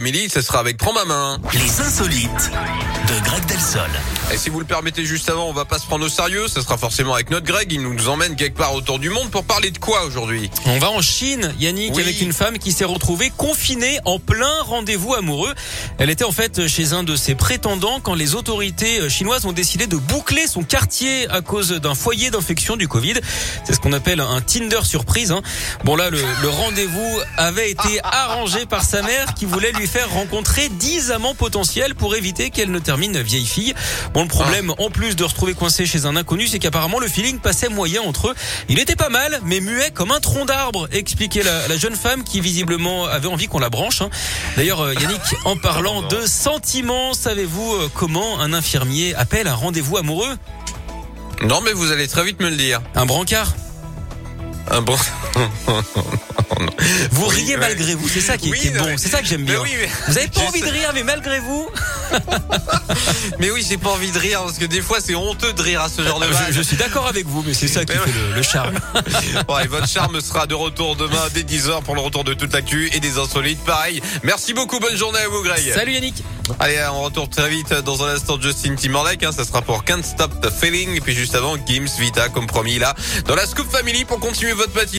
Family, ce sera avec Prends Ma Main. Les Insolites de Greg Delsol. Et si vous le permettez, juste avant, on va pas se prendre au sérieux, ça sera forcément avec notre Greg, il nous emmène quelque part autour du monde pour parler de quoi aujourd'hui ? On va en Chine, Yannick, oui. Avec une femme qui s'est retrouvée confinée en plein rendez-vous amoureux. Elle était en fait chez un de ses prétendants quand les autorités chinoises ont décidé de boucler son quartier à cause d'un foyer d'infection du Covid. C'est ce qu'on appelle un Tinder surprise. Bon là, le rendez-vous avait été arrangé par sa mère qui voulait lui faire rencontrer 10 amants potentiels pour éviter qu'elle ne termine vieille fille. Bon, le problème, en plus de retrouver coincé chez un inconnu, c'est qu'apparemment le feeling passait moyen entre eux. Il était pas mal, mais muet comme un tronc d'arbre, expliquait la jeune femme qui visiblement avait envie qu'on la branche. D'ailleurs, Yannick, en parlant de sentiments, savez-vous comment un infirmier appelle un rendez-vous amoureux ? Non, mais vous allez très vite me le dire. Un brancard. Un brancard. Vous riez malgré vous, c'est ça qui est bon, c'est ça que j'aime bien. Oui, vous avez pas envie de rire, mais malgré vous. Mais oui, j'ai pas envie de rire parce que des fois c'est honteux de rire à ce genre de blague. Je suis d'accord avec vous, mais c'est ça qui fait le charme. Bon, et votre charme sera de retour demain dès 10h pour le retour de toute l'actu et des insolites. Pareil. Merci beaucoup, bonne journée à vous, Greg. Salut Yannick. Allez, on retourne très vite dans un instant. Justin Timberlake, ça sera pour Can't Stop the Feeling. Et puis juste avant, Gims, Vita, comme promis là, dans la Scoop Family pour continuer votre matinée.